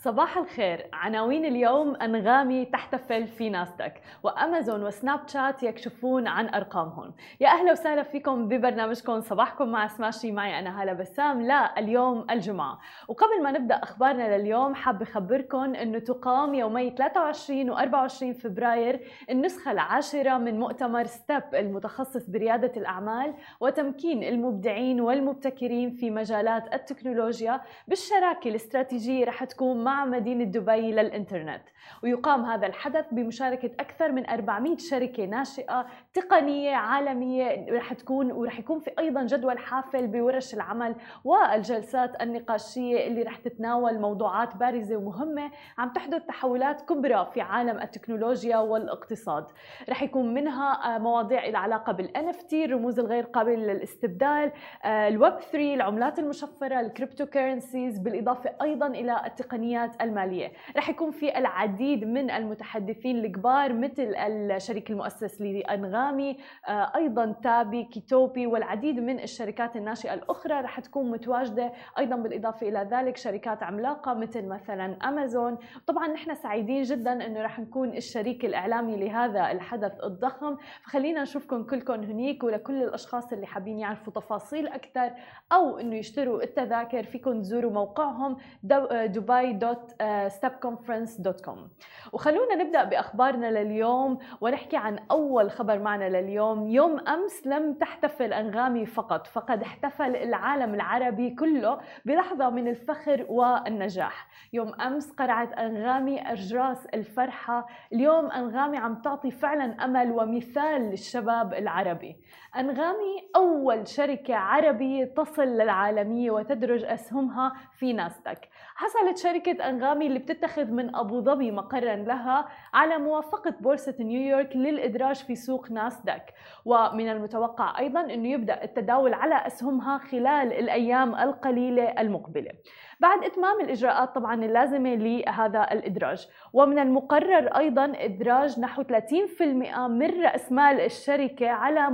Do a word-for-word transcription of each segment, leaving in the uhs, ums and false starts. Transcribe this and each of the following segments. صباح الخير. عناوين اليوم: أنغامي تحتفل في ناسداك، وأمازون وسناب شات يكشفون عن أرقامهم. يا أهلا وسهلا فيكم ببرنامجكم صباحكم مع سماشي، معي أنا هالة بسام. لا، اليوم الجمعة، وقبل ما نبدأ أخبارنا لليوم حاب أخبركم أنه تقام يومي ثلاثة وعشرين وأربعة وعشرين فبراير النسخة العاشرة من مؤتمر ستيب المتخصص بريادة الأعمال وتمكين المبدعين والمبتكرين في مجالات التكنولوجيا، بالشراكة الاستراتيجية رح تكون مع مدينة دبي للإنترنت. ويقام هذا الحدث بمشاركة أكثر من أربعمئة شركة ناشئة تقنية عالمية، رح تكون ورح يكون في أيضا جدول حافل بورش العمل والجلسات النقاشية اللي رح تتناول موضوعات بارزة ومهمة عم تحدث تحولات كبرى في عالم التكنولوجيا والاقتصاد. رح يكون منها مواضيع العلاقة بالإن إف تي، الرموز الغير قابلة للاستبدال، الويب ثري، العملات المشفرة، الكريبتو كيرنسيز، بالإضافة أيضا إلى التقنيات المالية. رح يكون في العديد من المتحدثين الكبار مثل الشريك المؤسس لأنغامي، أيضا تابي، كيتوبي، والعديد من الشركات الناشئة الأخرى رح تكون متواجدة أيضا، بالإضافة إلى ذلك شركات عملاقة مثل مثلا أمازون. طبعا نحن سعيدين جدا أنه رح نكون الشريك الإعلامي لهذا الحدث الضخم، فخلينا نشوفكم كلكم هنيك. ولكل الأشخاص اللي حابين يعرفوا تفاصيل أكثر أو أنه يشتروا التذاكر فيكم تزوروا موقعهم دبي دوت ستيب كونفرنس دوت كوم. وخلونا نبدأ بأخبارنا لليوم ونحكي عن أول خبر معنا لليوم. يوم أمس لم تحتفل أنغامي فقط، فقد احتفل العالم العربي كله بلحظة من الفخر والنجاح. يوم أمس قرعت أنغامي أجراس الفرحة. اليوم أنغامي عم تعطي فعلا أمل ومثال للشباب العربي. أنغامي أول شركة عربية تصل للعالمية وتدرج أسهمها في ناسداك. حصلت شركة أنغامي اللي بتتخذ من أبو ظبي مقرا لها على موافقة بورصة نيويورك للإدراج في سوق ناسداك، ومن المتوقع أيضا أنه يبدأ التداول على أسهمها خلال الأيام القليلة المقبلة بعد إتمام الإجراءات طبعا اللازمة لهذا الإدراج. ومن المقرر أيضا إدراج نحو ثلاثين بالمئة من رأس مال الشركة على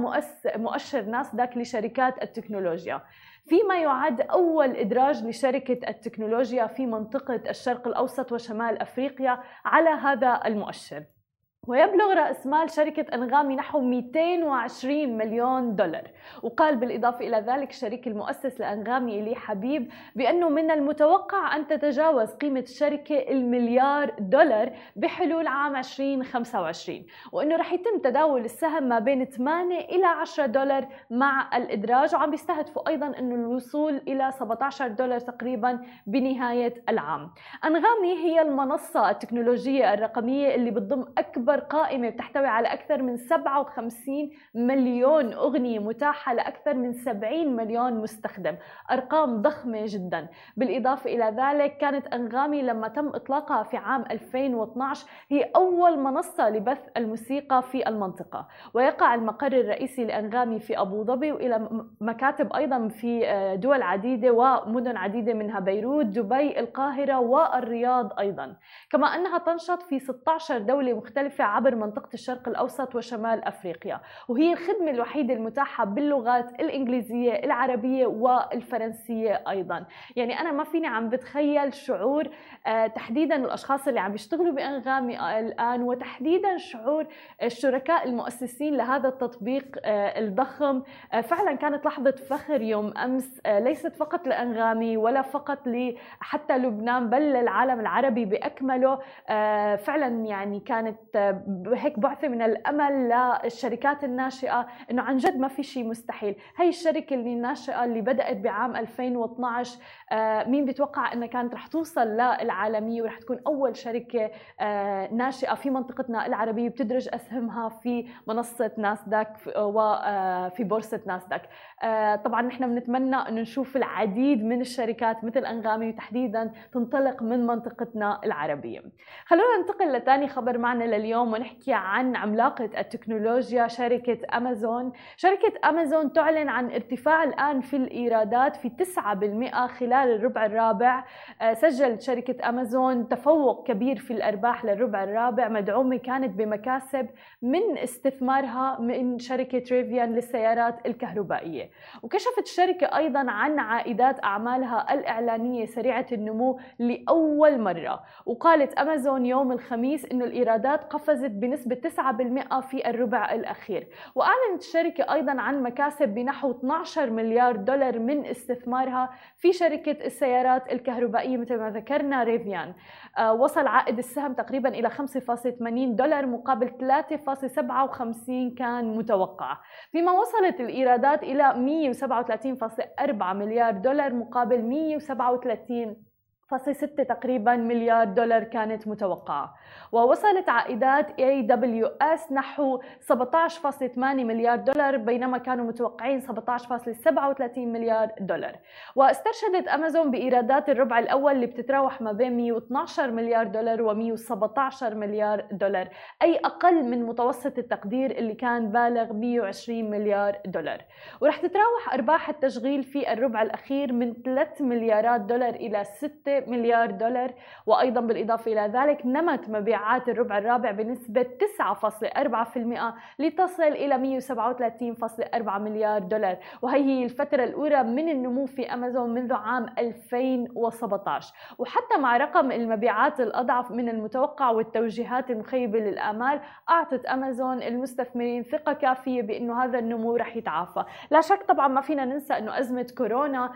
مؤشر ناسداك لشركات التكنولوجيا، فيما يعد أول إدراج لشركة التكنولوجيا في منطقة الشرق الأوسط وشمال أفريقيا على هذا المؤشر. ويبلغ رأس مال شركة أنغامي نحو مئتين وعشرين مليون دولار. وقال بالإضافة إلى ذلك الشريك المؤسس لأنغامي إلي حبيب بأنه من المتوقع أن تتجاوز قيمة الشركة المليار دولار بحلول عام ألفين وخمسة وعشرين، وأنه رح يتم تداول السهم ما بين ثمانية إلى عشرة دولار مع الإدراج، وعم بيستهدفوا أيضا أنه الوصول إلى سبعة عشر دولار تقريبا بنهاية العام. أنغامي هي المنصة التكنولوجية الرقمية اللي بتضم أكبر قائمة بتحتوي على أكثر من سبعة وخمسين مليون أغنية متاحة لأكثر من سبعين مليون مستخدم، أرقام ضخمة جدا. بالإضافة إلى ذلك كانت أنغامي لما تم إطلاقها في عام ألفين واثني عشر هي أول منصة لبث الموسيقى في المنطقة. ويقع المقر الرئيسي لأنغامي في أبو ظبي، وإلى مكاتب أيضا في دول عديدة ومدن عديدة منها بيروت، دبي، القاهرة والرياض أيضا، كما أنها تنشط في ستة عشر دولة مختلفة عبر منطقة الشرق الأوسط وشمال أفريقيا. وهي الخدمة الوحيدة المتاحة باللغات الإنجليزية، العربية والفرنسية أيضا. يعني أنا ما فيني عم بتخيل شعور آه تحديدا الأشخاص اللي عم بيشتغلوا بأنغامي الآن، وتحديدا شعور الشركاء المؤسسين لهذا التطبيق آه الضخم. آه فعلا كانت لحظة فخر يوم أمس، آه ليست فقط لأنغامي ولا فقط حتى لبنان، بل للعالم العربي بأكمله. آه فعلا يعني كانت هيك بعثة من الأمل للشركات الناشئة أنه عن جد ما في شيء مستحيل. هي الشركة اللي الناشئة اللي بدأت بعام ألفين واثني عشر، مين بيتوقع أنها كانت رح توصل للعالمية ورح تكون أول شركة ناشئة في منطقتنا العربية بتدرج أسهمها في منصة ناسداك وفي بورصة ناسداك. طبعا نحن بنتمنى أنه نشوف العديد من الشركات مثل أنغامي وتحديدا تنطلق من منطقتنا العربية. خلونا ننتقل لثاني خبر معنا لليوم اليوم ونحكي عن عملاقة التكنولوجيا شركة أمازون. شركة أمازون تعلن عن ارتفاع الآن في الإيرادات في تسعة بالمئة خلال الربع الرابع. سجلت شركة أمازون تفوق كبير في الأرباح للربع الرابع، مدعومة كانت بمكاسب من استثمارها من شركة ريفيان للسيارات الكهربائية. وكشفت الشركة أيضا عن عائدات أعمالها الإعلانية سريعة النمو لأول مرة. وقالت أمازون يوم الخميس إنه الإيرادات قفزت بنسبة تسعة بالمئة في الربع الأخير. وأعلنت الشركة أيضا عن مكاسب بنحو اثني عشر مليار دولار من استثمارها في شركة السيارات الكهربائية مثل ما ذكرنا ريفيان. آه وصل عائد السهم تقريبا إلى خمسة فاصلة ثمانين دولار مقابل ثلاثة فاصلة سبعة وخمسين كان متوقع، فيما وصلت الإيرادات إلى مئة وسبعة وثلاثين فاصلة أربعة مليار دولار مقابل مئة وسبعة وثلاثين فاصلة ستة تقريبا مليار دولار كانت متوقعة. ووصلت عائدات إيه دبليو إس نحو سبعة عشر فاصلة ثمانية مليار دولار بينما كانوا متوقعين سبعة عشر فاصلة سبعة وثلاثين مليار دولار. واسترشدت أمازون بإيرادات الربع الأول اللي بتتراوح ما بين مئة واثني عشر مليار دولار و مئة وسبعة عشر مليار دولار، أي أقل من متوسط التقدير اللي كان بالغ مئة وعشرين مليار دولار. ورح تتراوح أرباح التشغيل في الربع الأخير من ثلاثة مليارات دولار إلى ستة مليار دولار. وأيضا بالإضافة إلى ذلك نمت مبيعات الربع الرابع بنسبة تسعة فاصلة أربعة بالمئة لتصل إلى مئة وسبعة وثلاثين فاصلة أربعة مليار دولار، وهي هي الفترة الأولى من النمو في أمازون منذ عام ألفين وسبعة عشر. وحتى مع رقم المبيعات الأضعف من المتوقع والتوجيهات المخيبة للآمال، أعطت أمازون المستثمرين ثقة كافية بأنه هذا النمو رح يتعافى. لا شك طبعا ما فينا ننسى أنه أزمة كورونا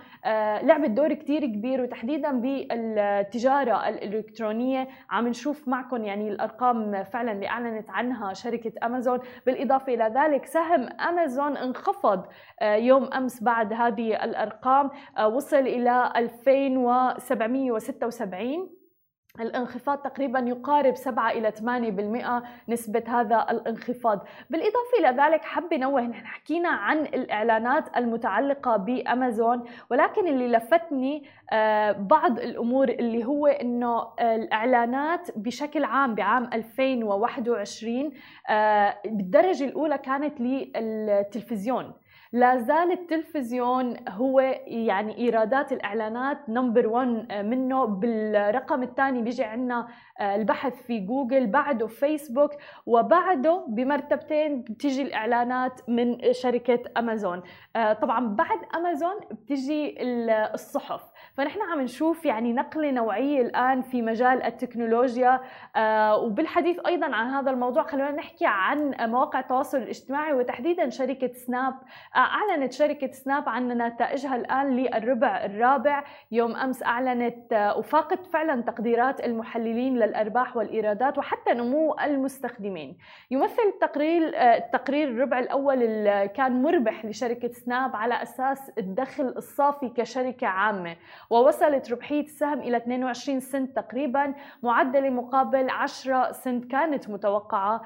لعبت دور كتير كبير، وتحديدا بالتجارة الإلكترونية عم نشوف معكم يعني الأرقام فعلا اللي أعلنت عنها شركة أمازون. بالإضافة إلى ذلك سهم أمازون انخفض يوم أمس بعد هذه الأرقام، وصل إلى ألفين وسبعمئة وستة وسبعين، الانخفاض تقريبا يقارب سبعة إلى ثمانية بالمئة نسبة هذا الانخفاض. بالإضافة إلى ذلك حب نوه، نحن حكينا عن الإعلانات المتعلقة بأمازون، ولكن اللي لفتني بعض الأمور اللي هو إنه الإعلانات بشكل عام بعام ألفين وواحد وعشرين بالدرجة الأولى كانت للتلفزيون. لا زال التلفزيون هو يعني إيرادات الإعلانات نمبر واحد منه، بالرقم الثاني بيجي عندنا البحث في جوجل، بعده فيسبوك، وبعده بمرتبتين بتيجي الإعلانات من شركة أمازون. طبعا بعد أمازون بتيجي الصحف. فنحن عم نشوف يعني نقلة نوعية الآن في مجال التكنولوجيا. وبالحديث أيضا عن هذا الموضوع خلونا نحكي عن مواقع التواصل الاجتماعي وتحديدا شركة سناب. أعلنت شركة سناب عن نتائجها الآن للربع الرابع يوم أمس. أعلنت وفاقت فعلا تقديرات المحللين للأرباح والإيرادات وحتى نمو المستخدمين. يمثل التقرير التقرير الربع الأول اللي كان مربح لشركة سناب على أساس الدخل الصافي كشركة عامة، ووصلت ربحية السهم إلى اثنين وعشرين سنت تقريبا معدلة مقابل عشرة سنت كانت متوقعة.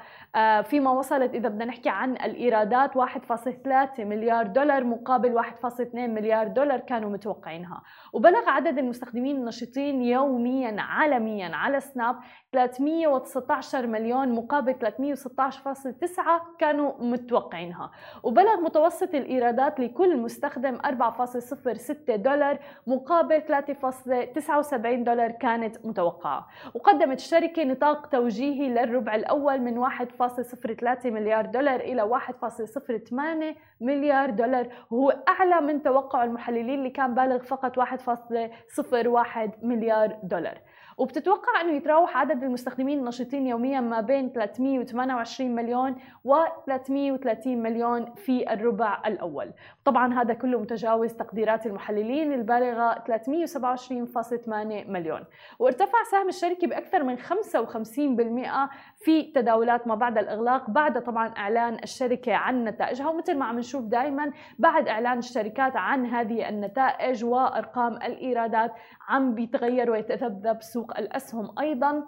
فيما وصلت إذا بدنا نحكي عن الإيرادات واحد فاصلة ثلاثة مليار دولار مقابل واحد فاصلة اثنين مليار دولار كانوا متوقعينها. وبلغ عدد المستخدمين النشطين يوميا عالميا على سناب ثلاثمئة وتسعة عشر مليون مقابل ثلاثمئة وستة عشر فاصلة تسعة كانوا متوقعينها. وبلغ متوسط الإيرادات لكل مستخدم أربعة فاصلة صفر ستة دولار مقابل ثلاثة فاصلة تسعة وسبعين دولار كانت متوقعة. وقدمت الشركة نطاق توجيهي للربع الأول من واحد فاصلة صفر ثلاثة مليار دولار إلى واحد فاصلة صفر ثمانية مليار دولار، وهو أعلى من توقع المحللين اللي كان بالغ فقط واحد فاصلة صفر واحد مليار دولار. وبتتوقع أنه يتراوح عدد المستخدمين النشطين يوميا ما بين ثلاثمئة وثمانية وعشرين مليون و ثلاثمئة وثلاثين مليون في الربع الأول. طبعا هذا كله متجاوز تقديرات المحللين البالغة ثلاثمئة وسبعة وعشرين فاصلة ثمانية مليون. وارتفع سهم الشركة بأكثر من خمسة وخمسين بالمئة في تداولات ما بعد الإغلاق، بعد طبعا إعلان الشركة عن نتائجها. ومثل ما عم نشوف دائما بعد إعلان الشركات عن هذه النتائج وأرقام الإيرادات عم بيتغير ويتذبذب سوق الأسهم أيضا.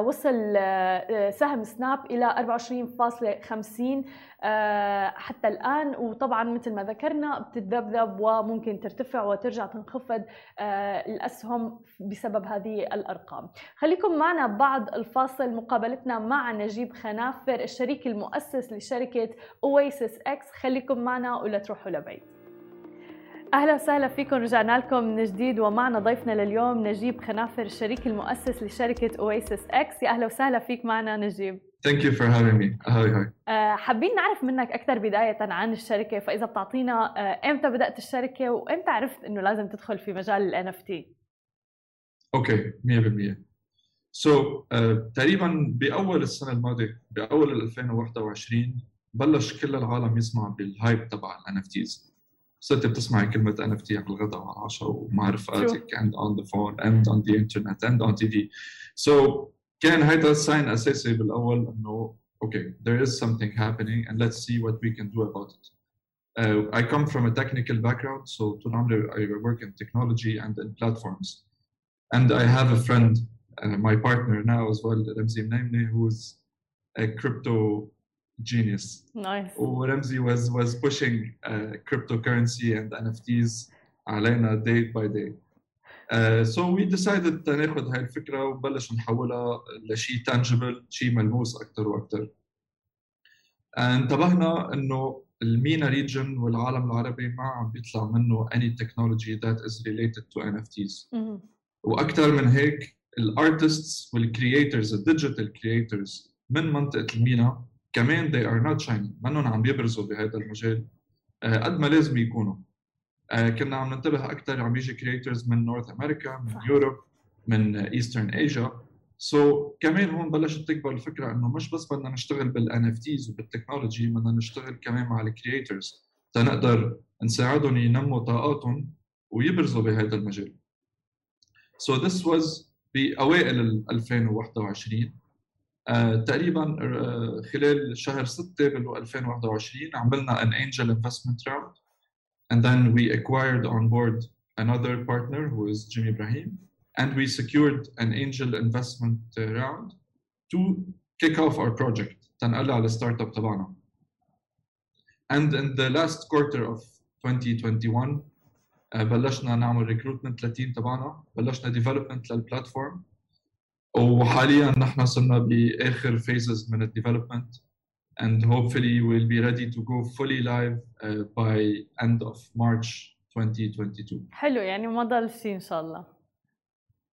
وصل سهم سناب إلى أربعة وعشرين فاصلة خمسين حتى الآن، وطبعا مثل ما ذكرنا بتتذبذب وممكن ترتفع وترجع تنخفض الأسهم بسبب هذه الأرقام. خليكم معنا بعد الفاصل، مقابلتنا مع نجيب خنافر الشريك المؤسس لشركة أويسس إكس. خليكم معنا ولا تروحوا لبعيد. اهلا وسهلا فيكم، رجعنا لكم من جديد ومعنا ضيفنا لليوم نجيب خنافر الشريك المؤسس لشركه اويسس اكس. يا اهلا وسهلا فيك معنا نجيب. Thank you for having me. هاي هاي. حابين نعرف منك اكثر بدايه عن الشركه، فاذا بتعطينا امتى بدات الشركه وامتى عرفت انه لازم تدخل في مجال ال إن إف تي؟ اوكي مية بالمية. So uh, تقريبا باول السنه الماضيه، باول ألفين وواحد وعشرين بلش كل العالم يسمع بالهايب تبع ال إن إف تيز. صرت بتسمعي كلمة إن إف تي على الغداء وعلى العشاء ومع رفقاتك and on the phone and on the internet and on تي في. So كان هيدا sign أساسي بالأول إنه okay there is something happening and let's see what we can do about it. Uh, I come from a technical background, so طول عمري I work in technology and in platforms. And I have a friend, uh, my partner now as well, Ramzi Mnaimne, who is a crypto genius. Nice. Ramzi was was pushing uh, cryptocurrency and إن إف تيز علينا day by day. Uh, so we decided ناخذ هاي الفكرة وبلش نحولها لشيء tangible، شيء ملموس أكثر وأكثر. انتبهنا إنه المينا region والعالم العربي ما عم بيطلع منه any technology that is related to إن إف تيز. Mm-hmm. وأكثر من هيك الارتستس والكرييترز، الديجيتال كرييترز من منطقة المينا كمان they are not shining، منهم عم يبرزوا بهذا المجال قد ما لازم يكونوا. كنا عم ننتبه اكثر، عم يجي كرييترز من نورث امريكا، من يوروب، من ايسترن ايجا. سو كمان هون بلشت تكبر الفكره انه مش بس بدنا نشتغل بالان اف تيز وبالتكنولوجي، بدنا نشتغل كمان مع الكرييترز تنقدر نساعدهم ينموا طاقاتهم ويبرزوا بهذا المجال. سو ذس واز باوائل ألفين وواحد وعشرين. آه، تقريبا آه، خلال شهر ستة من ألفين وواحد وعشرين عملنا an angel investment round and then we acquired on board another partner who is Jimmy Ibrahim and we secured an angel investment round to kick off our project تنقلها على الستارت اب تبعنا. And in the last quarter of twenty twenty-one آه، بلشنا نعمل recruitment للتيم تبعنا، بلشنا development للبلاتفورم، وحاليا نحن صرنا باخر phases من الديفلوبمنت and hopefully we'll be ready to go fully live uh, by end of March twenty twenty-two. حلو، يعني ما ضل شيء ان شاء الله.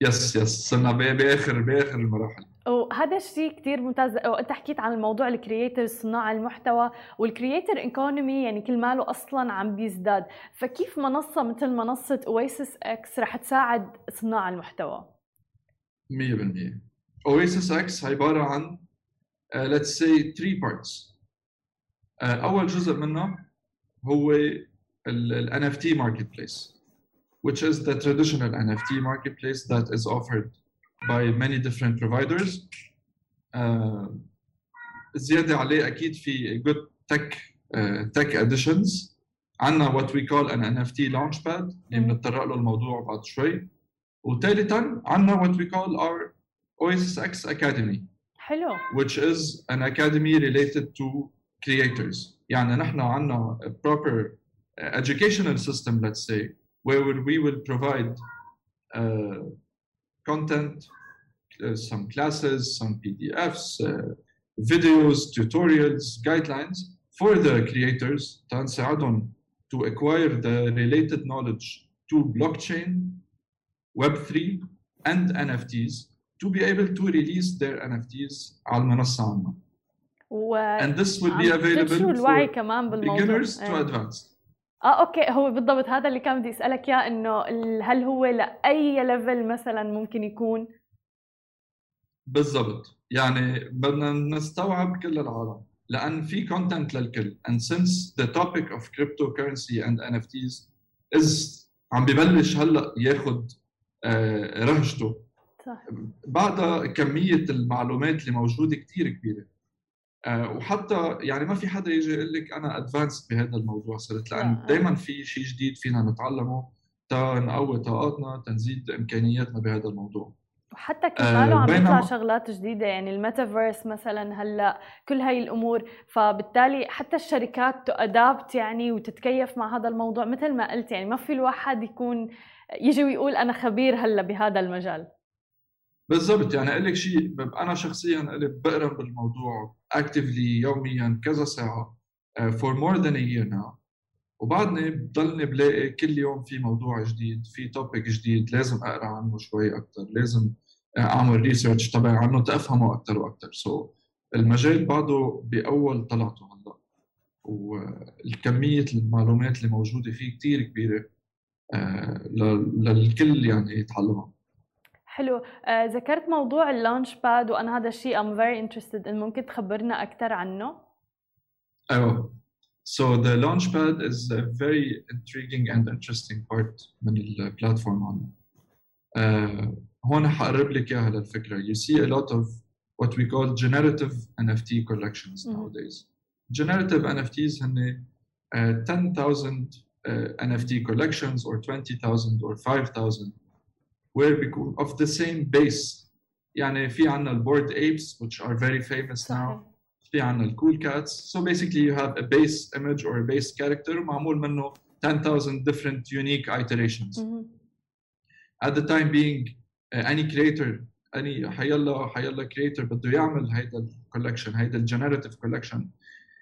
يس يس صرنا باخر باخر المراحل. وهذا الشيء كثير ممتاز، وانت حكيت عن الموضوع الكرييترز، صناع المحتوى والكرييتر ايكونومي، يعني كل ماله اصلا عم بيزداد، فكيف منصه مثل منصه اويسس اكس رح تساعد صناع المحتوى؟ مية بالمية. Oasis X عبارة عن uh, let's say three parts. Uh, أول جزء منها هو ال, ال إن إف تي marketplace, which is the traditional إن إف تي marketplace that is offered by many different providers. Uh, زيادة عليه أكيد في good tech uh, tech additions. عندنا what we call an إن إف تي launchpad اللي بنتطرق له الموضوع بعد شوي. وثالثا عندنا what we call our Oasis X Academy. حلو. Which is an academy related to creators. يعني نحن عندنا a proper educational system, let's say, where we will provide uh, content, uh, some classes, some P D Fs, uh, videos, tutorials, guidelines for the creators to نساعدهم to acquire the related knowledge to blockchain, ويب ثري and إن إف تيز to be able to release their إن إف تيز على المنصة عنا. و... and this will be available for beginners to advanced. اه اوكي، هو بالضبط هذا اللي كان بدي اسألك اياه، انه هل هو لأي ليفل مثلا ممكن يكون؟ بالضبط، يعني بدنا نستوعب كل العالم لأن في content للكل and since the topic of cryptocurrency and إن إف تيز is عم ببلش هلا ياخد آه رهجته. صح. بعدها كمية المعلومات اللي موجودة كتير كبيرة، آه وحتى يعني ما في حدا يجي يقول لك أنا أدفانس بهذا الموضوع صرت، لأن آه. دايما في شيء جديد فينا نتعلمه تنقوي طاقاتنا، تنزيد إمكانياتنا بهذا الموضوع. وحتى كمان عم يطلع شغلات جديدة يعني الميتافيرس مثلا هلا كل هاي الأمور، فبالتالي حتى الشركات تأدابت يعني وتتكيف مع هذا الموضوع مثل ما قلت، يعني ما في الواحد يكون يجي ويقول أنا خبير هلا بهذا المجال. بالضبط، يعني أقول لك شيء، أنا شخصيا بقرأ بالموضوع actively يوميا كذا ساعة for more than a year now، وبعدني بضلني بلاقي كل يوم في موضوع جديد، في توبيك جديد لازم أقرأ عنه شوي أكتر، لازم أعمل ريسيرش تبعي عنه تفهمه أكتر وأكتر. سو so المجال بعده بأول طلعته هلا، والكمية المعلومات اللي موجودة فيه كتير كبيرة للكل يعني يتعلمها. حلو، ذكرت موضوع اللانش باد، وأنا هذا الشيء I'm very interested إن ممكن تخبرنا أكتر عنه؟ أيوه. So the launchpad is a very intriguing and interesting part من ال platform عنا. Uh, هون حقرب لك إياها للفكرة. You see a lot of what we call generative إن إف تي collections nowadays. Generative إن إف تي's هن uh, ten thousand uh, إن إف تي collections or twenty thousand or five thousand where بيكون of the same base. يعني في عنا ال board apes which are very famous now. في عنا الكول كاتس. So basically you have a base image or a base character معمول منه ten thousand different unique iterations. Mm-hmm. At the time being uh, any creator any حيلا حيلا creator بده يعمل هيدا الكولكشن هيدا الجنراتيف كولكشن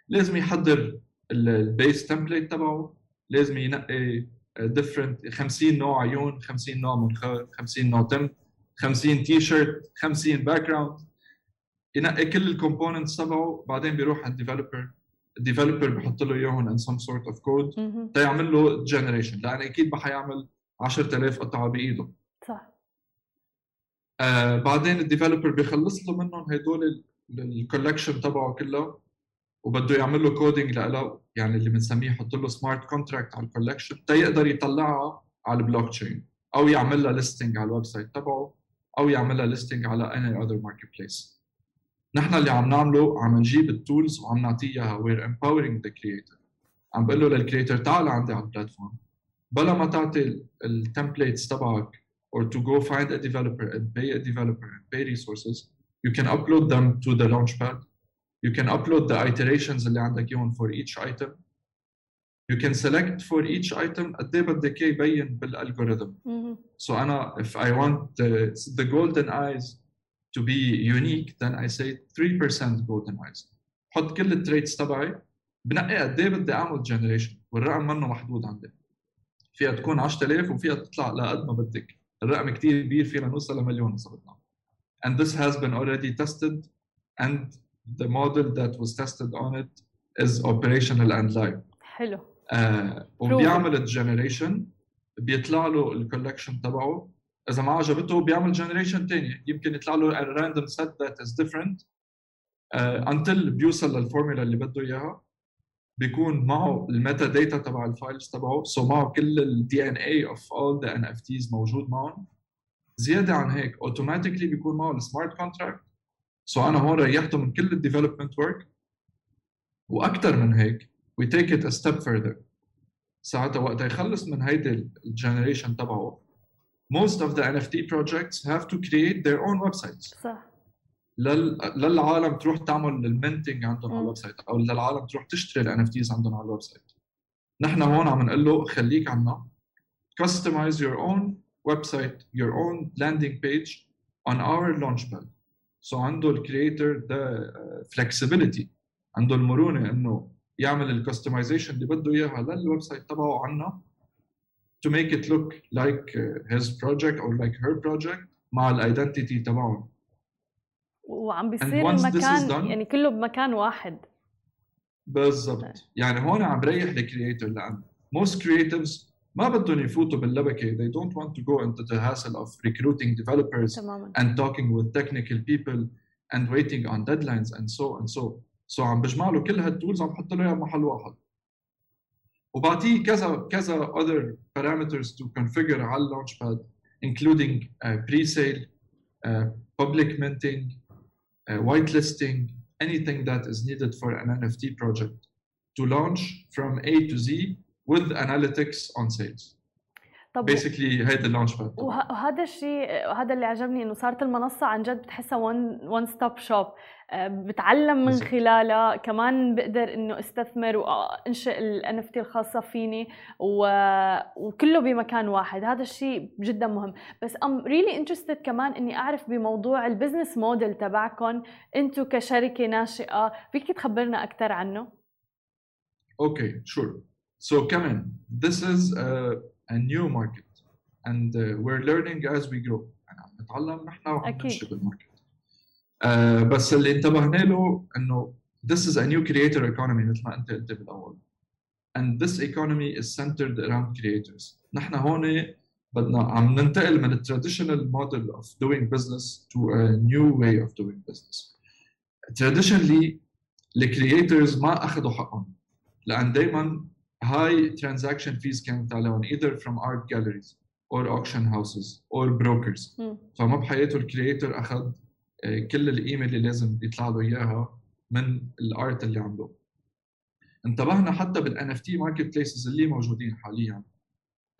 لازم يحضر البيس تمبليت تبعه، لازم ينقي different خمسين نوع عيون، خمسين نوع منخار، خمسين نوع تم، خمسين تي شيرت، خمسين باك جراوند، ينقي كل الكومبوننتس تبعه، بعدين بيروح على الديفلوبر، الديفلوبر بحط له اياهم ان سم سورت اوف كود تيعمل له جنريشن، لان اكيد ما حيعمل عشرة آلاف قطعه بايده. صح. آه بعدين الديفلوبر بيخلص له منهم هدول الكولكشن تبعه كله، وبده يعمل له كودينج لها، يعني اللي بنسميه يحط له سمارت كونتراكت على الكولكشن تيقدر يطلعها على البلوك تشين، او يعمل لها ليستنج على الويب سايت تبعه، او يعمل لها ليستنج على اني اذر ماركت بليس. نحن اللي عم نعمله عم نجيب التولز وعم نعطيها وير امباورينج ذا كرييتر، عم بقول له للكرييتر تعال عندي على البلاتفورم، بلا ما تعطي التمبليتس تبعك or to go find a developer and pay a developer and pay resources, you can upload them to the launchpad, you can upload the iterations اللي عندك اياهم for each item, you can select for each item قد ايه بدك اياه يبين بالالجوريثم. So انا if I want the, the golden eyes to be unique, then I say three percent golden eyes. حط كل التريتس تبعي، بنقي قد ايه بدي اعمل جنريشن، والرقم منه محدود عندي. فيها تكون عشرة آلاف وفيها تطلع لقد ما بدك، الرقم كثير كبير فينا نوصل لمليون اذا بدنا. And this has been already tested and the model that was tested on it is operational and live. حلو. آه وبيعمل الجنريشن بيطلع له الكولكشن تبعه، إذا ما عجبته بيعمل جنريشن ثانية، يمكن يطلع له الراندوم set that is different uh, until بيوصل للفورميلا اللي بده إياها، بيكون معه الميتا داتا تبع الفايلز تبعه، سو so معه كل ال دي إن إيه of all the إن إف تي's موجود معهم. زيادة عن هيك automatically بيكون معه السمارت كونتراكت، سو so أنا هون ريحته من كل الديفلوبمنت ورك، وأكثر من هيك we take it a step further. ساعتها وقت يخلص من هيدي الجنريشن تبعه most of the إن إف تي projects have to create their own websites. صح. لل... للعالم تروح تعمل المنتنج عندهم على الويب سايت، او للعالم تروح تشتري ال إن إف تي's عندهم على الويب سايت. نحن هون عم نقول له خليك عنا customize your own website, your own landing page on our launchpad. So عنده ال creator the flexibility، عنده المرونة انه يعمل ال customization اللي بده اياها للويب سايت تبعه عنا to make it look like his project or like her project مع الايدنتيتي تبعهم. وعم بيصير المكان done, يعني كله بمكان واحد. بالضبط، يعني هون عم بريح الكرييتور، لأن most creatives ما بدهم يفوتوا باللبكة، they don't want to go into the hassle of recruiting developers. تماماً. and talking with technical people and waiting on deadlines and so and so. so عم بجمع له كل هالتولز عم بحط له اياها بمحل واحد، وبعطيه كذا كذا other parameters to configure على launchpad including uh, pre-sale, uh, public minting, uh, whitelisting, anything that is needed for an إن إف تي project to launch from A to Z with analytics on sales. بيسكلي هيدا اللانش باد. وهذا الشيء هذا اللي عجبني، انه صارت المنصه عن جد بتحسها وان ستوب شوب، بتعلم من خلالها، كمان بقدر انه استثمر وانشئ ال إن إف تي الخاصه فيني و... وكله بمكان واحد. هذا الشيء جدا مهم. بس ام ريلي انترستد كمان اني اعرف بموضوع البزنس موديل تبعكم انتم كشركه ناشئه، فيك تخبرنا اكثر عنه؟ اوكي شور. So Kamen, this is a, a new market, and uh, we're learning as we grow. يعني عم نتعلم نحن وعم نمشي بالماركت. Uh, بس اللي انتبهنا له إنه this is a new creator economy مثل ما أنت قلت بالأول. And this economy is centered around creators. نحن هون بدنا عم ننتقل من the traditional model of doing business to a new way of doing business. Traditionally, the creators ما أخذوا حقهم، لأن دائماً high transaction fees كانت عليهم either from art galleries or auction houses or brokers. فما بحياته الكرياتور أخذ كل القيمة اللي لازم يطلع له إياها من الارت اللي عمله. انتبهنا حتى بال إن إف تي market places اللي موجودين حاليا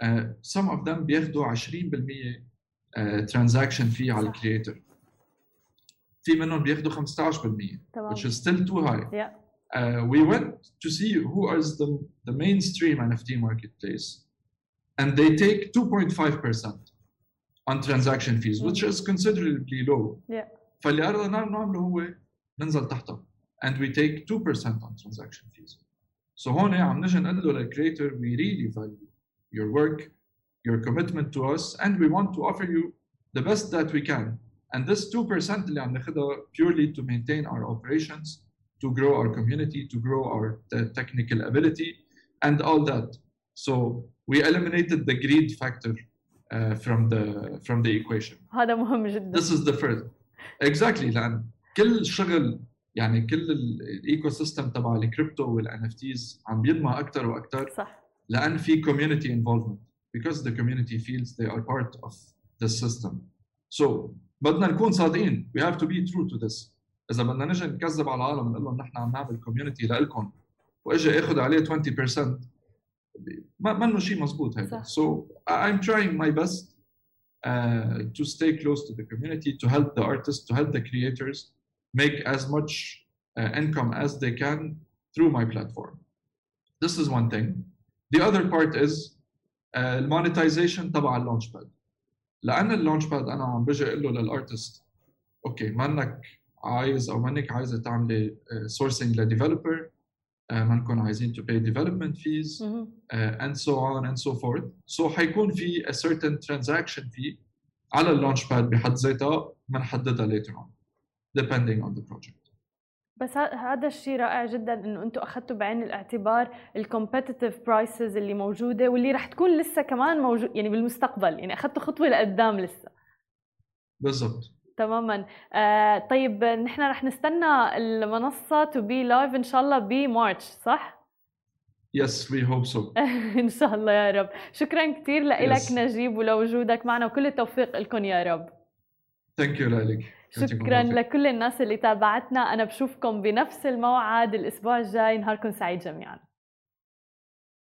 uh, some of them بياخدوا عشرين بالمية uh, transaction fee على الكرياتور، في منهم بياخدوا خمسة عشر بالمية which is still too high. yeah. Uh, we went to see who is the, the mainstream إن إف تي marketplace, and they take two point five percent on transaction fees, which is considerably low. Yeah. فاللي أردنا نعمله هو ننزل تحته and we take two percent on transaction fees. So هون عم نجي نقول له للcreator we really value your work, your commitment to us, and we want to offer you the best that we can. And this two percent اللي عم ناخدها purely to maintain our operations, to grow our community, to grow our technical ability, and all that. So we eliminated the greed factor uh, from the from the equation. هذا مهم جدا. This is the first. Exactly. لأن كل شغل يعني كل الإيكو سيستم تبع الكريبتو والNFTs عم بينمى أكتر وأكتر. صح. لأن في community involvement because the community feels they are part of the system. So بدنا نكون صادقين. We have to be true to this. إذا بدنا نجي نكذب على العالم ونقول لهم نحن عم نعمل كوميونتي لإلكم وإجي آخذ عليه عشرين بالمية ما منه شيء مضبوط هيدا. So I'm trying my best uh, to stay close to the community, to help the artists, to help the creators make as much uh, income as they can through my platform. This is one thing. The other part is uh, monetization تبع اللونش باد. لأن اللونش باد أنا عم بجي أقول له للأرتست أوكي منك عايز او منك عايزه تعملي سورسنج لديفلوبر، منكم عايزين to pay development fees uh, and so on and so forth. So حيكون في a certain transaction fee على اللونش باد بحد ذاتها بنحددها later on depending on the project. بس هذا الشيء رائع جدا انه انتم اخذتوا بعين الاعتبار الكومبيتيتيف برايسز اللي موجوده واللي رح تكون لسه كمان موجود يعني بالمستقبل، يعني اخذتوا خطوه لقدام لسه. بالضبط تماما. آه طيب نحن رح نستنى المنصه تو بي لايف ان شاء الله بمارتش، صح؟ يس وي هوب سو. ان شاء الله يا رب. شكرا كثير لك yes. نجيب ولوجودك معنا، وكل التوفيق لكم يا رب. ثانك يو لك. شكرا لكل الناس اللي تابعتنا، انا بشوفكم بنفس الموعد الاسبوع الجاي. نهاركم سعيد جميعا.